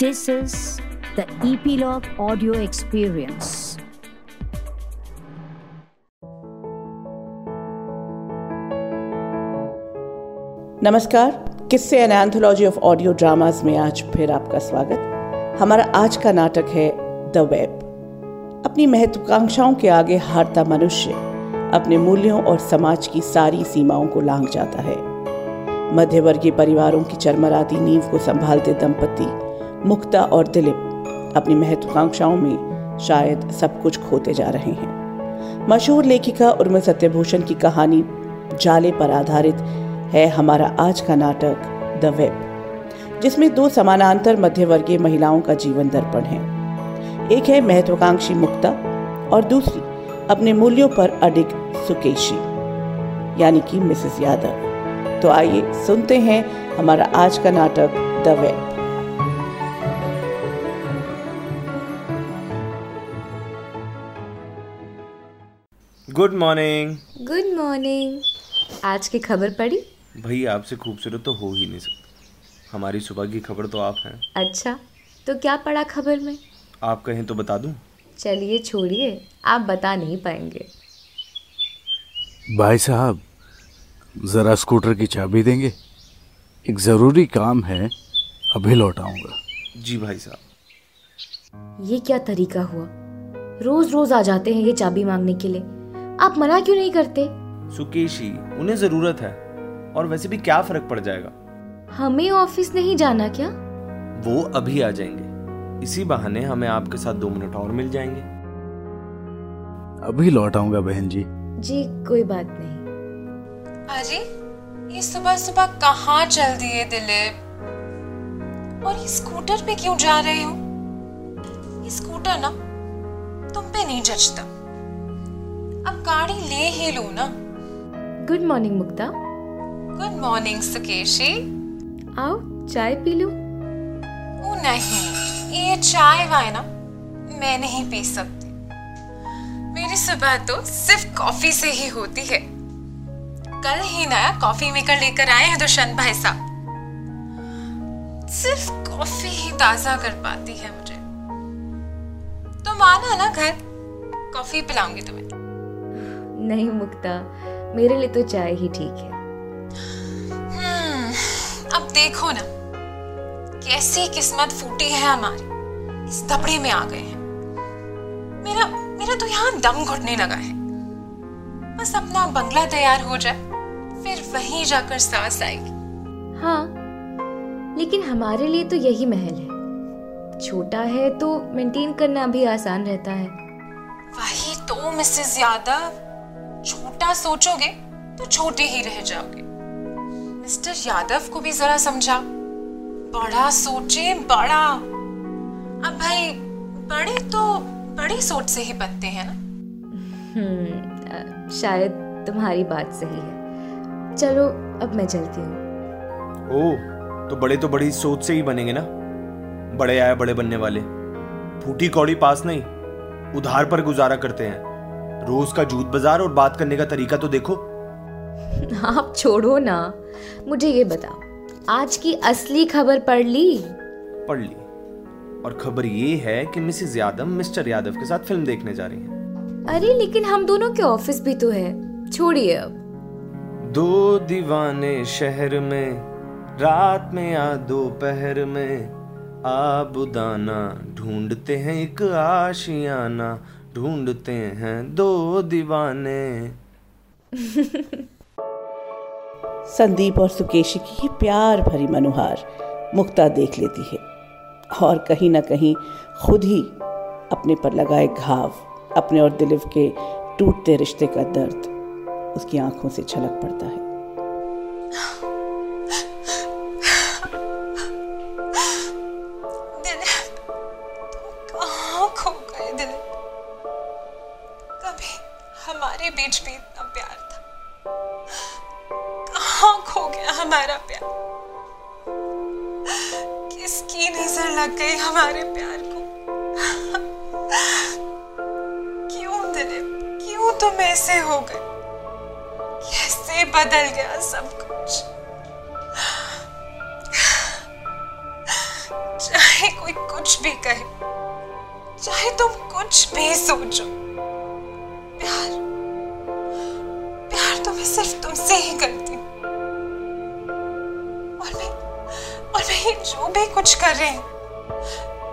This is the Epilog Audio Experience. नमस्कार, Kisse an anthology of audio dramas में आज फिर आपका स्वागत। हमारा आज का नाटक है द वेब। अपनी महत्वाकांक्षाओं के आगे हारता मनुष्य अपने मूल्यों और समाज की सारी सीमाओं को लांघ जाता है। मध्यवर्गीय परिवारों की चरमराती नींव को संभालते दंपति मुक्ता और दिलीप अपनी महत्वाकांक्षाओं में शायद सब कुछ खोते जा रहे हैं। मशहूर लेखिका उर्मी सत्यभूषण की कहानी जाले पर आधारित है हमारा आज का नाटक द वेब, जिसमें दो समानांतर मध्यवर्गीय महिलाओं का जीवन दर्पण है। एक है महत्वाकांक्षी मुक्ता और दूसरी अपने मूल्यों पर अडिग सुकेशी, यानी कि मिसेस यादव। तो आइए सुनते हैं हमारा आज का नाटक द वेब। Good morning. आज की खबर पढ़ी? भाई आपसे खूबसूरत तो हो ही नहीं सकता। हमारी सुबह की खबर तो आप हैं। अच्छा, तो क्या पढ़ा खबर में? आप कहें तो बता दूं। चलिए छोड़िए, आप बता नहीं पाएंगे। भाई साहब ज़रा स्कूटर की चाबी देंगे, एक ज़रूरी काम है, अभी लौट आऊँगा। जी भाई साहब। ये क्या तरीका हुआ, रोज रोज आ जाते हैं ये चाबी मांगने के लिए। आप मना क्यों नहीं करते? सुकेशी, उन्हें ज़रूरत है, और वैसे भी क्या फ़र्क पड़ जाएगा। हमें ऑफिस नहीं जाना क्या? वो अभी आ जाएंगे, इसी बहाने हमें आपके साथ 2 मिनट और मिल जाएंगे। अभी लौट आऊँगा बहन जी। जी कोई बात नहीं। अजी ये सुबह सुबह कहाँ चल दिए दिलीप, और ये स्कूटर पे क्यों जा रहे हो? ये स्कूटर ना तुम पे नहीं जचता, अब गाड़ी ले ही लो ना। Good morning Mukta. Good morning Sukeshi. आओ चाय पी लो। ओ नहीं, ये चाय वाय ना मैं नहीं पी सकती। मेरी सुबह तो सिर्फ कॉफी से ही होती है। कल ही नया कॉफी मेकर लेकर आए हैं दुष्यंत भाई साहब, सिर्फ कॉफी ही ताजा कर पाती है मुझे। तुम आना ना घर, कॉफी पिलाऊंगी तुम्हें। नहीं मुक्ता, मेरे लिए तो चाय ही ठीक है। अब देखो ना कैसी किस्मत फूटी है हमारी, इस दबड़े में आ गए हैं। मेरा तो यहाँ दम घुटने लगा है। बस अपना बंगला तैयार हो जाए, फिर वहीं जाकर सांस आएगी। हाँ, लेकिन हमारे लिए तो यही महल है, छोटा है तो मेंटेन करना भी आसान रहता है। वही तो मिसेस यादव, छोटा सोचोगे तो छोटे ही रह जाओगे। मिस्टर यादव को भी जरा समझाओ, बड़ा सोचे बड़ा। अब भाई बड़े तो बड़ी सोच से ही बनते हैं ना। शायद तुम्हारी बात सही है। चलो अब मैं चलती हूँ। ओह, तो बड़े तो बड़ी सोच से ही बनेंगे ना। बड़े आए बड़े बनने वाले, फूटी कौड़ी पास नहीं, उधार पर गुजारा करते हैं। रोज का जूत बाजार और बात करने का तरीका तो देखो। आप छोड़ो ना, मुझे ये बताओ आज की असली खबर पढ़ ली? और खबर ये है कि मिसेस यादव मिस्टर यादव के साथ फिल्म देखने जा रही है। अरे लेकिन हम दोनों के ऑफिस भी तो है, छोड़िए अब। दो दीवाने शहर में, रात में या दोपहर में, आबुदाना ढूंढते हैं एक आशियाना, ढूंढते हैं दो दीवाने। संदीप और सुकेशी की ये प्यार भरी मनुहार मुक्ता देख लेती है, और कहीं ना कहीं खुद ही अपने पर लगाए घाव, अपने और दिलीप के टूटते रिश्ते का दर्द उसकी आंखों से छलक पड़ता है। दिलीप, तुम कहाँ खो गए दिलीप? कभी हमारे बीच भी इतना प्यार था, कहाँ खो गया हमारा प्यार? किसकी नजर लग गई हमारे प्यार को? तुम ऐसे हो गए, कैसे बदल गया सब कुछ। चाहे कोई कुछ भी कहे, चाहे तुम कुछ भी सोचो, प्यार प्यार तो मैं सिर्फ तुमसे ही करती हूँ। और मैं ये जो भी कुछ कर रही हूँ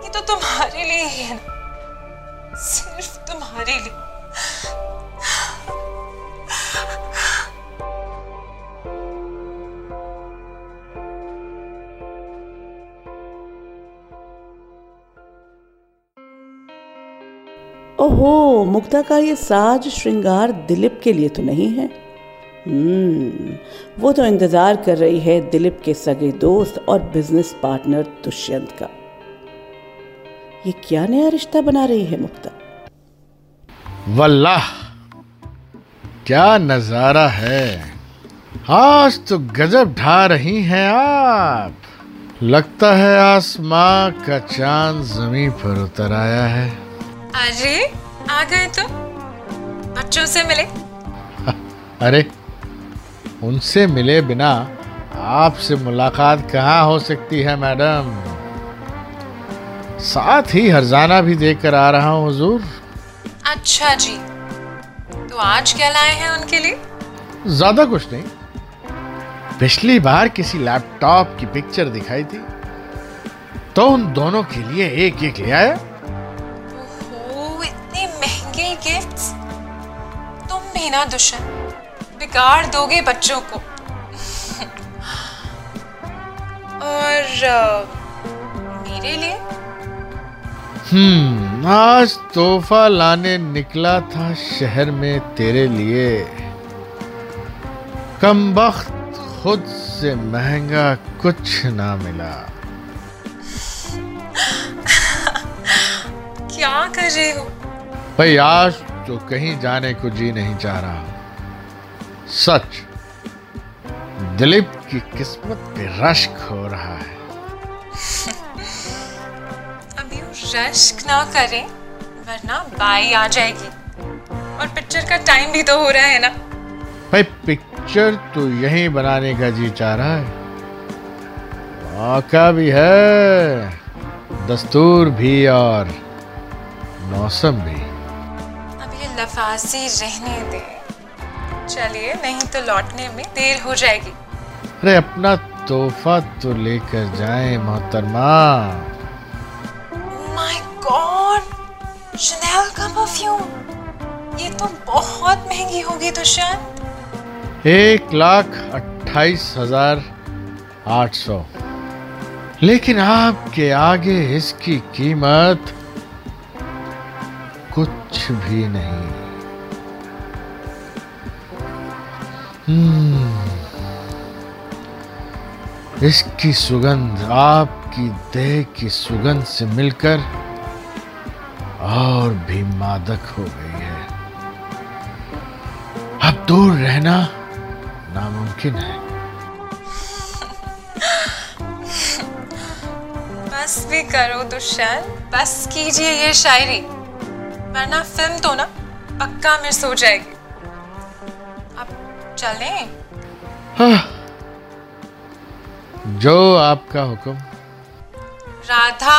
ये तो तुम्हारे लिए ही है ना, सिर्फ तुम्हारे लिए। ओहो, मुक्ता का ये साज श्रृंगार दिलीप के लिए तो नहीं है। वो तो इंतज़ार कर रही है दिलीप के सगे दोस्त और बिजनेस पार्टनर दुष्यंत का। ये क्या नया रिश्ता बना रही है मुक्ता? वल्लाह क्या नज़ारा है, आज तो गजब ढा रही हैं आप। लगता है आसमां का चांद जमीन पर उतर आया है। अरे आ गए तुम, बच्चों से मिले? अरे उनसे मिले बिना आपसे मुलाकात कहाँ हो सकती है मैडम। साथ ही हरजाना भी देखकर आ रहा हूँ हुजूर। अच्छा जी, तो आज क्या लाए हैं उनके लिए? ज्यादा कुछ नहीं, पिछली बार किसी लैपटॉप की पिक्चर दिखाई थी तो उन दोनों के लिए एक एक ले आया। गिफ्ट्स तुम भी ना दुष्यंत, बिगाड़ दोगे बच्चों को। और मेरे लिए? आज तोहफा लाने निकला था शहर में तेरे लिए। कमबख्त खुद से महंगा कुछ ना मिला। क्या कर रहे हो भाई, आज तो कहीं जाने को जी नहीं चाह रहा। सच, दिलीप की किस्मत पे रश्क हो रहा है। अभी रश्क ना करें वरना बाई आ जाएगी, और पिक्चर का टाइम भी तो हो रहा है ना। भाई पिक्चर तो यहीं बनाने का जी चाह रहा है, मौका भी है, दस्तूर भी और मौसम भी। लफासी रहने दे, चलिए नहीं तो लौटने में देर हो जाएगी। अरे अपना तोहफा तो लेकर जाएं मोहतरमा। माय गॉड, शनेल का परफ्यूम, ये तो बहुत महंगी होगी दुष्यंत। 128,800, लेकिन आपके आगे इसकी कीमत कुछ भी नहीं। इसकी सुगंध आपकी देह की सुगंध से मिलकर और भी मादक हो गई है। अब दूर रहना नामुमकिन है। बस भी करो दुष्यंत, बस कीजिए ये शायरी, वरना फिल्म तो ना पक्का मिस हो जाएगी। अब चलें? हाँ, जो आपका हुक्म। राधा,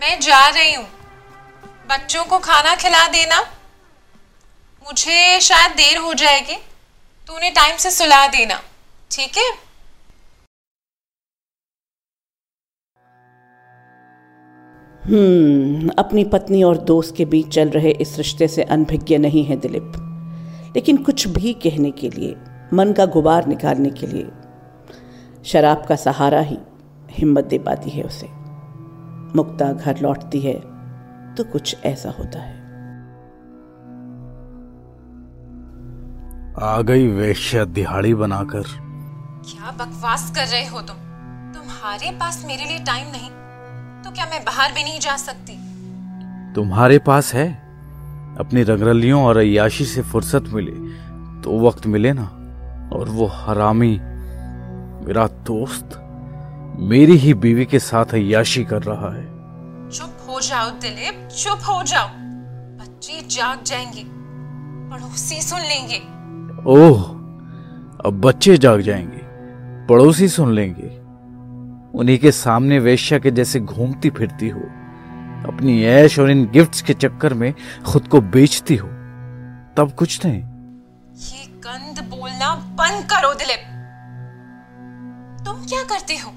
मैं जा रही हूँ, बच्चों को खाना खिला देना। मुझे शायद देर हो जाएगी, तो उन्हें टाइम से सुला देना, ठीक है? अपनी पत्नी और दोस्त के बीच चल रहे इस रिश्ते से अनभिज्ञ नहीं है दिलीप, लेकिन कुछ भी कहने के लिए, मन का गुबार निकालने के लिए शराब का सहारा ही हिम्मत दे पाती है उसे। मुक्ता घर लौटती है तो कुछ ऐसा होता है। आ गई वेश्या दिहाड़ी बनाकर। क्या बकवास कर रहे हो तुम? तुम्हारे पास मेरे लिए टाइम नहीं तो क्या मैं बाहर भी नहीं जा सकती? तुम्हारे पास है, अपनी रंगरलियों और अय्याशी से फुर्सत मिले तो वक्त मिले ना। और वो हरामी मेरा दोस्त मेरी ही बीवी के साथ अय्याशी कर रहा है। चुप हो जाओ दिलीप, चुप हो जाओ, बच्चे जाग जाएंगे, पड़ोसी सुन लेंगे। ओह, अब बच्चे जाग जाएंगे, पड़ोसी सुन लेंगे, उन्हीं के सामने वेश्या के जैसे घूमती फिरती हो, अपनी ऐश और इन गिफ्ट्स के चक्कर में खुद को बेचती हो, तब कुछ नहीं। ये गंद बोलना बंद करो दिलीप। तुम क्या करते हो?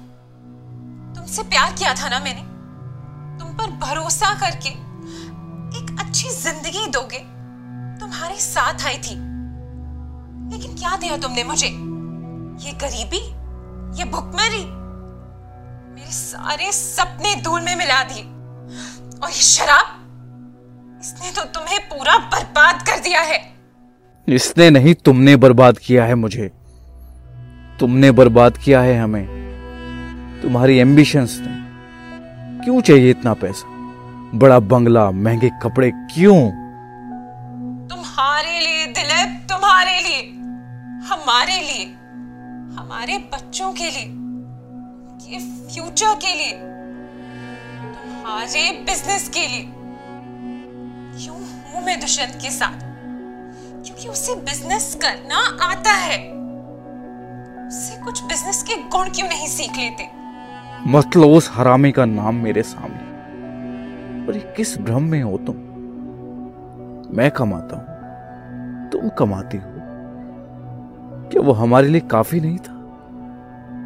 तुमसे प्यार किया था ना मैंने, तुम पर भरोसा करके एक अच्छी जिंदगी दोगे, तुम्हारे साथ आई थी, लेकिन क्या दिया तुमने मुझे? ये गरीबी, ये भुखमरी, मेरे सारे सपने धूल में मिला दिए। और ये शराब, इसने तो तुम्हें पूरा बर्बाद कर दिया है। इसने नहीं, तुमने बर्बाद किया है मुझे, तुमने बर्बाद किया है हमें, तुम्हारी एम्बिशंस ने। क्यों चाहिए इतना पैसा, बड़ा बंगला, महंगे कपड़े, क्यों? तुम्हारे लिए दिलीप, तुम्हारे लिए, हमारे लिए, हमारे बच्चों के लिए, उनके फ्यूचर के लिए, तुम्हारे बिजनेस के लिए। क्यों हूं मैं दुष्यंत के साथ? क्योंकि उसे बिजनेस करना आता है, उसे कुछ बिजनेस के गुण क्यों नहीं सीख लेते? मतलब उस हरामी का नाम मेरे सामने। पर ये किस भ्रम में हो तुम? मैं कमाता हूं, तुम कमाती हो, क्या वो हमारे लिए काफी नहीं था?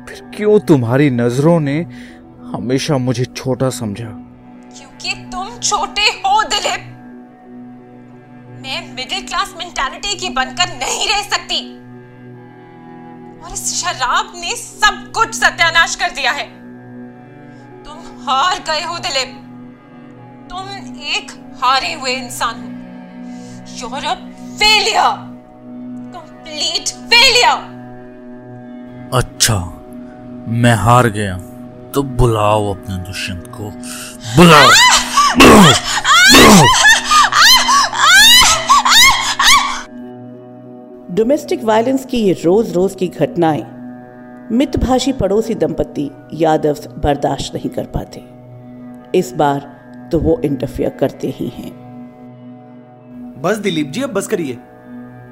फिर क्यों तुम्हारी नजरों ने हमेशा मुझे छोटा समझा? क्योंकि तुम छोटे हो दिलीप। मैं मिडिल क्लास मेंटालिटी की बनकर नहीं रह सकती, और इस शराब ने सब कुछ सत्यानाश कर दिया है। तुम हार गए हो दिलीप, तुम एक हारे हुए इंसान हो। You're a failure, complete failure। अच्छा, मैं हार गया, तो बुलाओ अपने दुष्यंत को, बुलाओ, बुलाओ, बुलाओ। डोमेस्टिक वायलेंस की ये रोज रोज की घटनाएं मितभाषी पड़ोसी दंपत्ति यादव बर्दाश्त नहीं कर पाते। इस बार तो वो इंटरफियर करते ही हैं। बस दिलीप जी, अब बस करिए,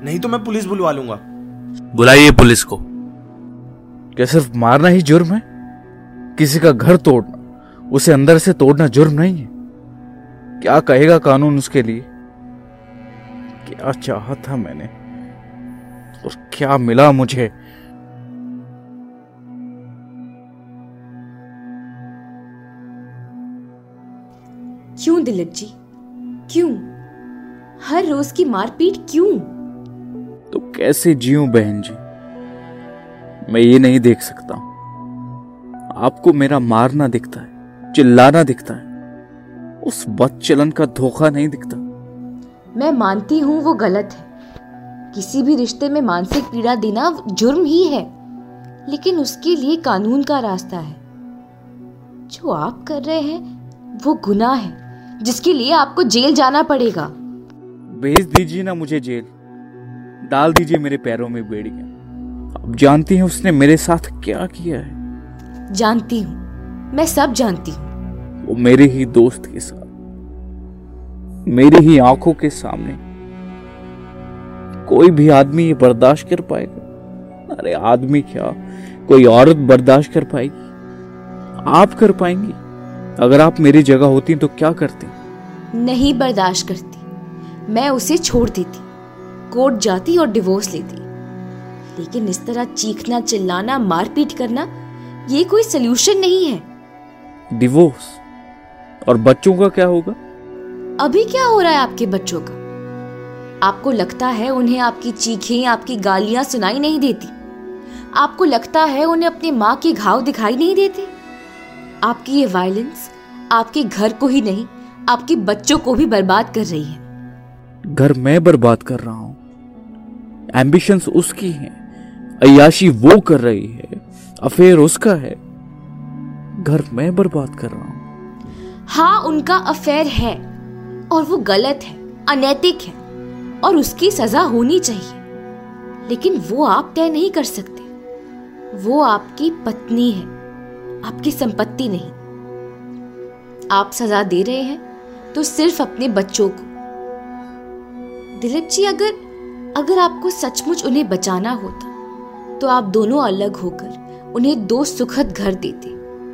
नहीं तो मैं पुलिस बुलवा लूंगा। बुलाइए पुलिस को। क्या सिर्फ मारना ही जुर्म है? किसी का घर तोड़ना, उसे अंदर से तोड़ना जुर्म नहीं है? क्या कहेगा कानून उसके लिए? क्या चाहा था मैंने और क्या मिला मुझे? क्यों दिलीप जी, क्यों हर रोज की मारपीट, क्यों? तो कैसे जीऊं बहन जी, मैं ये नहीं देख सकता। आपको मेरा मारना दिखता है, चिल्लाना दिखता है, उस बदचलन का धोखा नहीं दिखता। मैं मानती हूँ वो गलत है, किसी भी रिश्ते में मानसिक पीड़ा देना जुर्म ही है, लेकिन उसके लिए कानून का रास्ता है। जो आप कर रहे हैं वो गुनाह है, जिसके लिए आपको जेल जाना पड़ेगा। भेज दीजिए ना मुझे जेल, डाल दीजिए मेरे पैरों में बेड़ियां। आप जानती हैं उसने मेरे साथ क्या किया है। जानती हूँ, मैं सब जानती हूँ। वो मेरे ही दोस्त के साथ, मेरी ही आंखों के सामने। कोई भी आदमी ये बर्दाश्त कर पाएगा? अरे आदमी क्या, कोई औरत बर्दाश्त कर पाएगी? आप कर पाएंगी? अगर आप मेरी जगह होती तो क्या करती? नहीं बर्दाश्त करती, मैं उसे छोड़ देती, कोर्ट जाती और डिवोर्स लेती। लेकिन इस तरह चीखना, चिल्लाना, मारपीट करना, ये कोई सलूशन नहीं है। डिवोर्स? और बच्चों का क्या होगा? अभी क्या हो रहा है आपके बच्चों का? आपको लगता है उन्हें आपकी चीखें, आपकी गालियां सुनाई नहीं देती? आपको लगता है उन्हें अपनी माँ के घाव दिखाई नहीं देते? आपकी ये वायलेंस आपके घर को ही नहीं, आपके बच्चों को भी बर्बाद कर रही है। घर मैं बर्बाद कर रहा हूँ, एम्बिशंस उसकी हैं, अय्याशी वो कर रही है, अफेयर उसका है, घर मैं बर्बाद कर रहा हूँ। हाँ, उनका अफेयर है और वो गलत है, अनैतिक है, और उसकी सजा होनी चाहिए, लेकिन वो आप तय नहीं कर सकते। वो आपकी पत्नी है, आपकी संपत्ति नहीं। आप सजा दे रहे हैं तो सिर्फ अपने बच्चों को। दिलीप जी, अगर आपको सचमुच उन्हें बचाना होता तो आप दोनों अलग होकर उन्हें दो सुखद घर देते,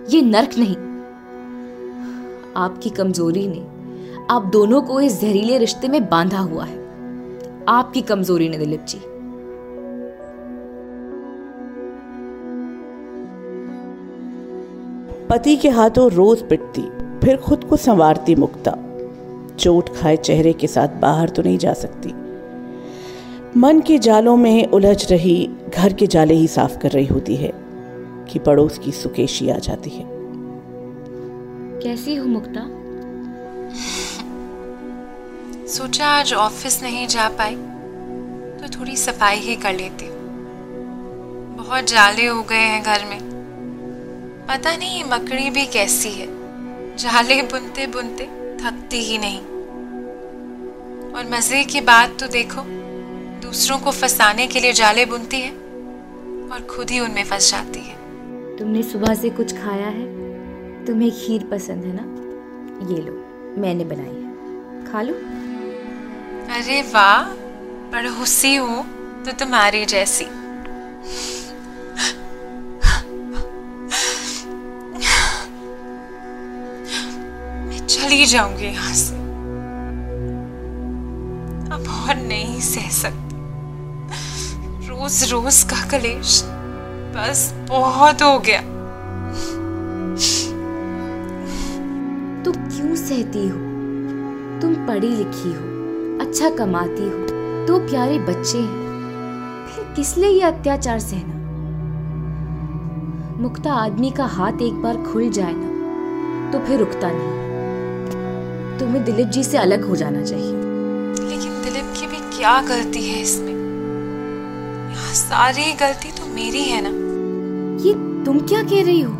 ये नर्क नहीं। आपकी कमजोरी ने आप दोनों को इस जहरीले रिश्ते में बांधा हुआ है, आपकी कमजोरी ने दिलीप जी। पति के हाथों रोज पिटती फिर खुद को संवारती मुक्ता, चोट खाए चेहरे के साथ बाहर तो नहीं जा सकती। मन के जालों में उलझ रही, घर के जाले ही साफ कर रही होती है कि पड़ोस की सुकेशी आ जाती है। कैसी हो मुक्ता? सोचा आज ऑफिस नहीं जा पाई तो थोड़ी सफाई ही कर लेती। बहुत जाले हो गए हैं घर में, पता नहीं मकड़ी भी कैसी है, जाले बुनते बुनते थकती ही नहीं। और मजे की बात तो देखो, दूसरों को फंसाने के लिए जाले बुनती है और खुद ही उनमें फंस जाती है। तुमने सुबह से कुछ खाया है? तुम्हें खीर पसंद है ना, ये लो मैंने बनाई है, खा लो। अरे वाह, पड़ोसी हूँ तो तुम्हारी जैसी। मैं चली जाऊंगी यहाँ से, अब और नहीं सह सकती। रोज रोज का कलेश बस बहुत हो गया। तो क्यों सहती हो? तुम पढ़ी लिखी हो, अच्छा कमाती हो, दो प्यारे बच्चे हैं, फिर किस लिए ये अत्याचार सहना? मुक्ता, आदमी का हाथ एक बार खुल जाए ना तो फिर रुकता नहीं। तुम्हें दिलीप जी से अलग हो जाना चाहिए। लेकिन दिलीप की भी क्या गलती है इसमें? यहाँ सारी गलती तो मेरी है ना। ये तुम क्या कह रही हो?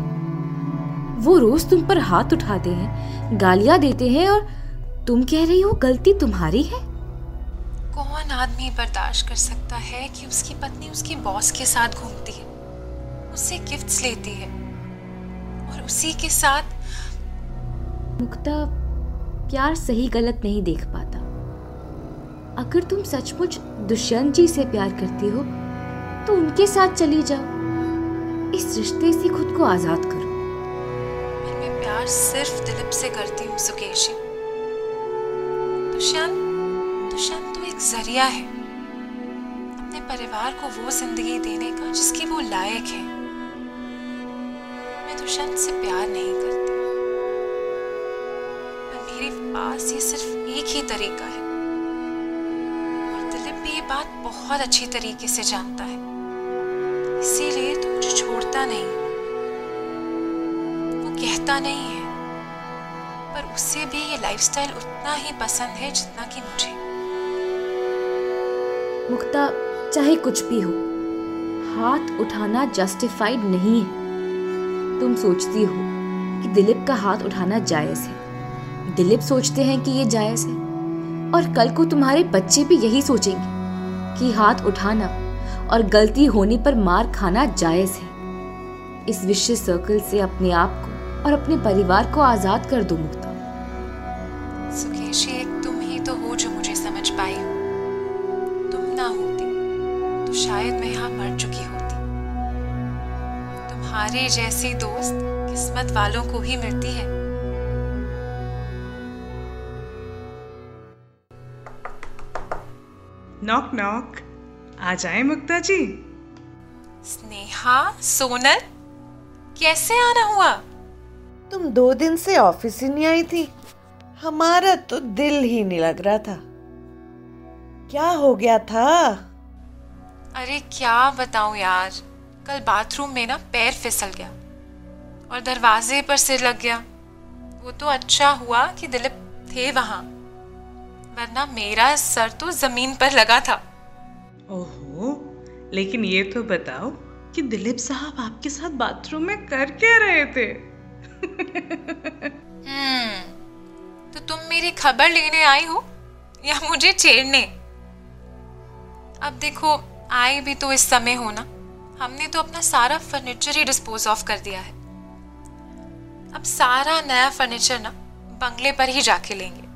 वो रोज तुम पर हाथ उठाते हैं, गालियां देते हैं और तुम कह रही हो गलती तुम्हारी है? कौन आदमी बर्दाश्त कर सकता है कि उसकी पत्नी उसकी बॉस के साथ घूमती है, उससे गिफ्ट्स लेती है और उसी के साथ। मुक्ता, प्यार सही गलत नहीं देख पाता। अगर तुम सचमुच दुष्यंत जी से प्यार करती हो तो उनके साथ चली जाओ, इस रिश्ते से खुद को आजाद करो। मैं प्यार सिर्फ दिलीप से करती हूँ सुकेशी। दुष्यंत तो एक जरिया है अपने परिवार को वो जिंदगी देने का जिसकी वो लायक है। मैं दुष्यंत से प्यार नहीं करती, पर मेरे पास ये सिर्फ एक ही तरीका है और दिलीप भी ये बात बहुत अच्छी तरीके से जानता है, इसीलिए तो मुझे छोड़ता नहीं। वो कहता नहीं है, पर उसे भी ये लाइफस्टाइल उतना ही पसंद है जितना कि मुझे। मुक्ता, चाहे कुछ भी हो, हाथ उठाना जस्टिफाइड नहीं है। तुम सोचती हो कि दिलीप का हाथ उठाना जायज है, दिलीप सोचते हैं कि ये जायज है, और कल को तुम्हारे बच्चे भी यही सोचेंगे कि हाथ उठाना और गलती होने पर मार खाना जायज है। इस विशेष सर्कल से अपने आप को और अपने परिवार को आजाद कर दो मुक्ता। सुकेशी, एक तुम ही तो हो जो मुझे समझ पाई हो। तुम ना होती तो शायद मैं यहाँ मर चुकी होती। तुम्हारे जैसी दोस्त किस्मत वालों को ही मिलती है। नॉक नॉक, आ जाए मुक्ता जी। स्नेहा, सोनल, कैसे आना हुआ? तुम 2 दिन से ऑफिस ही नहीं आई थी, हमारा तो दिल ही नहीं लग रहा था। क्या हो गया था? अरे क्या बताऊं यार, कल बाथरूम में ना पैर फिसल गया और दरवाजे पर सिर लग गया। वो तो अच्छा हुआ कि दिलीप थे वहां, वरना मेरा सर तो जमीन पर लगा था। ओहो, लेकिन ये तो बताओ कि दिलीप साहब आपके साथ बाथरूम में कर क्या रहे थे? तो तुम मेरी खबर लेने आई हो या मुझे छेड़ने? अब देखो, आए भी तो इस समय हो ना, हमने तो अपना सारा फर्नीचर ही डिस्पोज ऑफ कर दिया है। अब सारा नया फर्नीचर ना बंगले पर ही जाके लेंगे।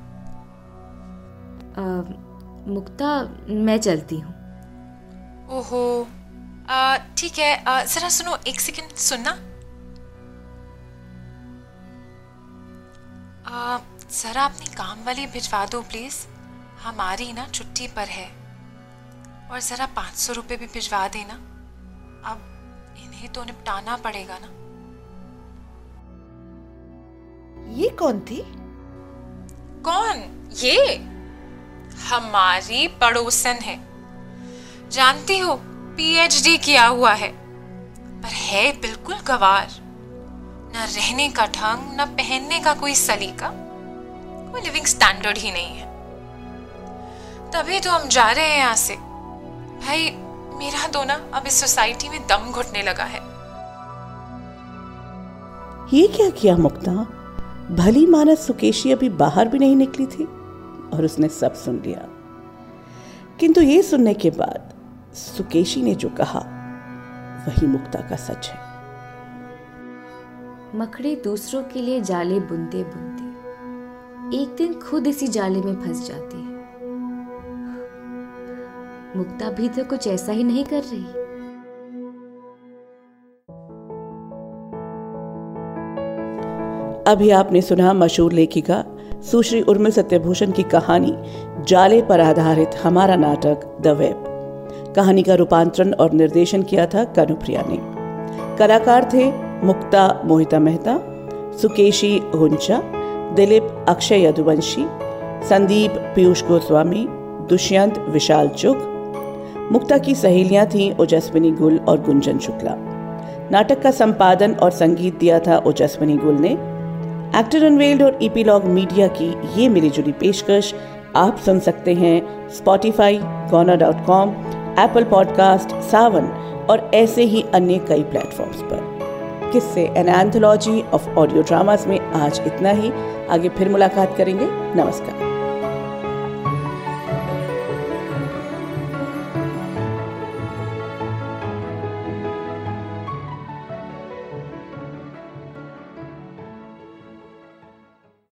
मुक्ता, मैं चलती हूँ। ओहो, ठीक है। जरा सुनो, एक सेकंड सुनना। जरा अपनी काम वाली भिजवा दो प्लीज़, हमारी ना छुट्टी पर है। और ज़रा 500 रुपये भी भिजवा देना, अब इन्हें तो निपटाना पड़ेगा ना। ये कौन थी? कौन? ये हमारी पड़ोसन है, जानती हो, पीएचडी किया हुआ है, पर है बिल्कुल गवार, ना रहने का ढंग, ना पहनने का कोई सलीका, कोई लिविंग स्टैंडर्ड ही नहीं है। तभी तो हम जा रहे हैं यहाँ से। भाई मेरा तो ना अब इस सोसाइटी में दम घुटने लगा है। ये क्या किया मुक्ता? भली माना सुकेशी अभी बाहर भी नहीं निकली थी और उसने सब सुन लिया। किंतु ये सुनने के बाद सुकेशी ने जो कहा वही मुक्ता का सच है। मकड़ी दूसरों के लिए जाले बुनते बुनते एक दिन खुद इसी जाले में फंस जाती है। मुक्ता भी तो कुछ ऐसा ही नहीं कर रही। अभी आपने सुना मशहूर लेखिका सुश्री उर्मी सत्यभूषण की कहानी जाले पर आधारित हमारा नाटक द वेब। कहानी का रूपांतरण और निर्देशन किया था कनुप्रिया ने। कलाकार थे मुक्ता मोहिता मेहता, सुकेशी हुंचा, दिलीप अक्षय यदुवंशी, संदीप पीयूष गोस्वामी, दुष्यंत विशाल चोक। मुक्ता की सहेलियां थीं ओजस्विनी गुल और गुंजन शुक्ला। नाटक का संपादन और संगीत दिया था ओजस्विनी गुल ने। एक्टर अनवेल्ड और एपिलॉग मीडिया की ये मिली जुली पेशकश आप सुन सकते हैं स्पॉटिफाई, गाना.com, एप्पल पॉडकास्ट, सावन और ऐसे ही अन्य कई प्लेटफॉर्म्स पर। Kisse an anthology of audio dramas में आज इतना ही। आगे फिर मुलाकात करेंगे। नमस्कार।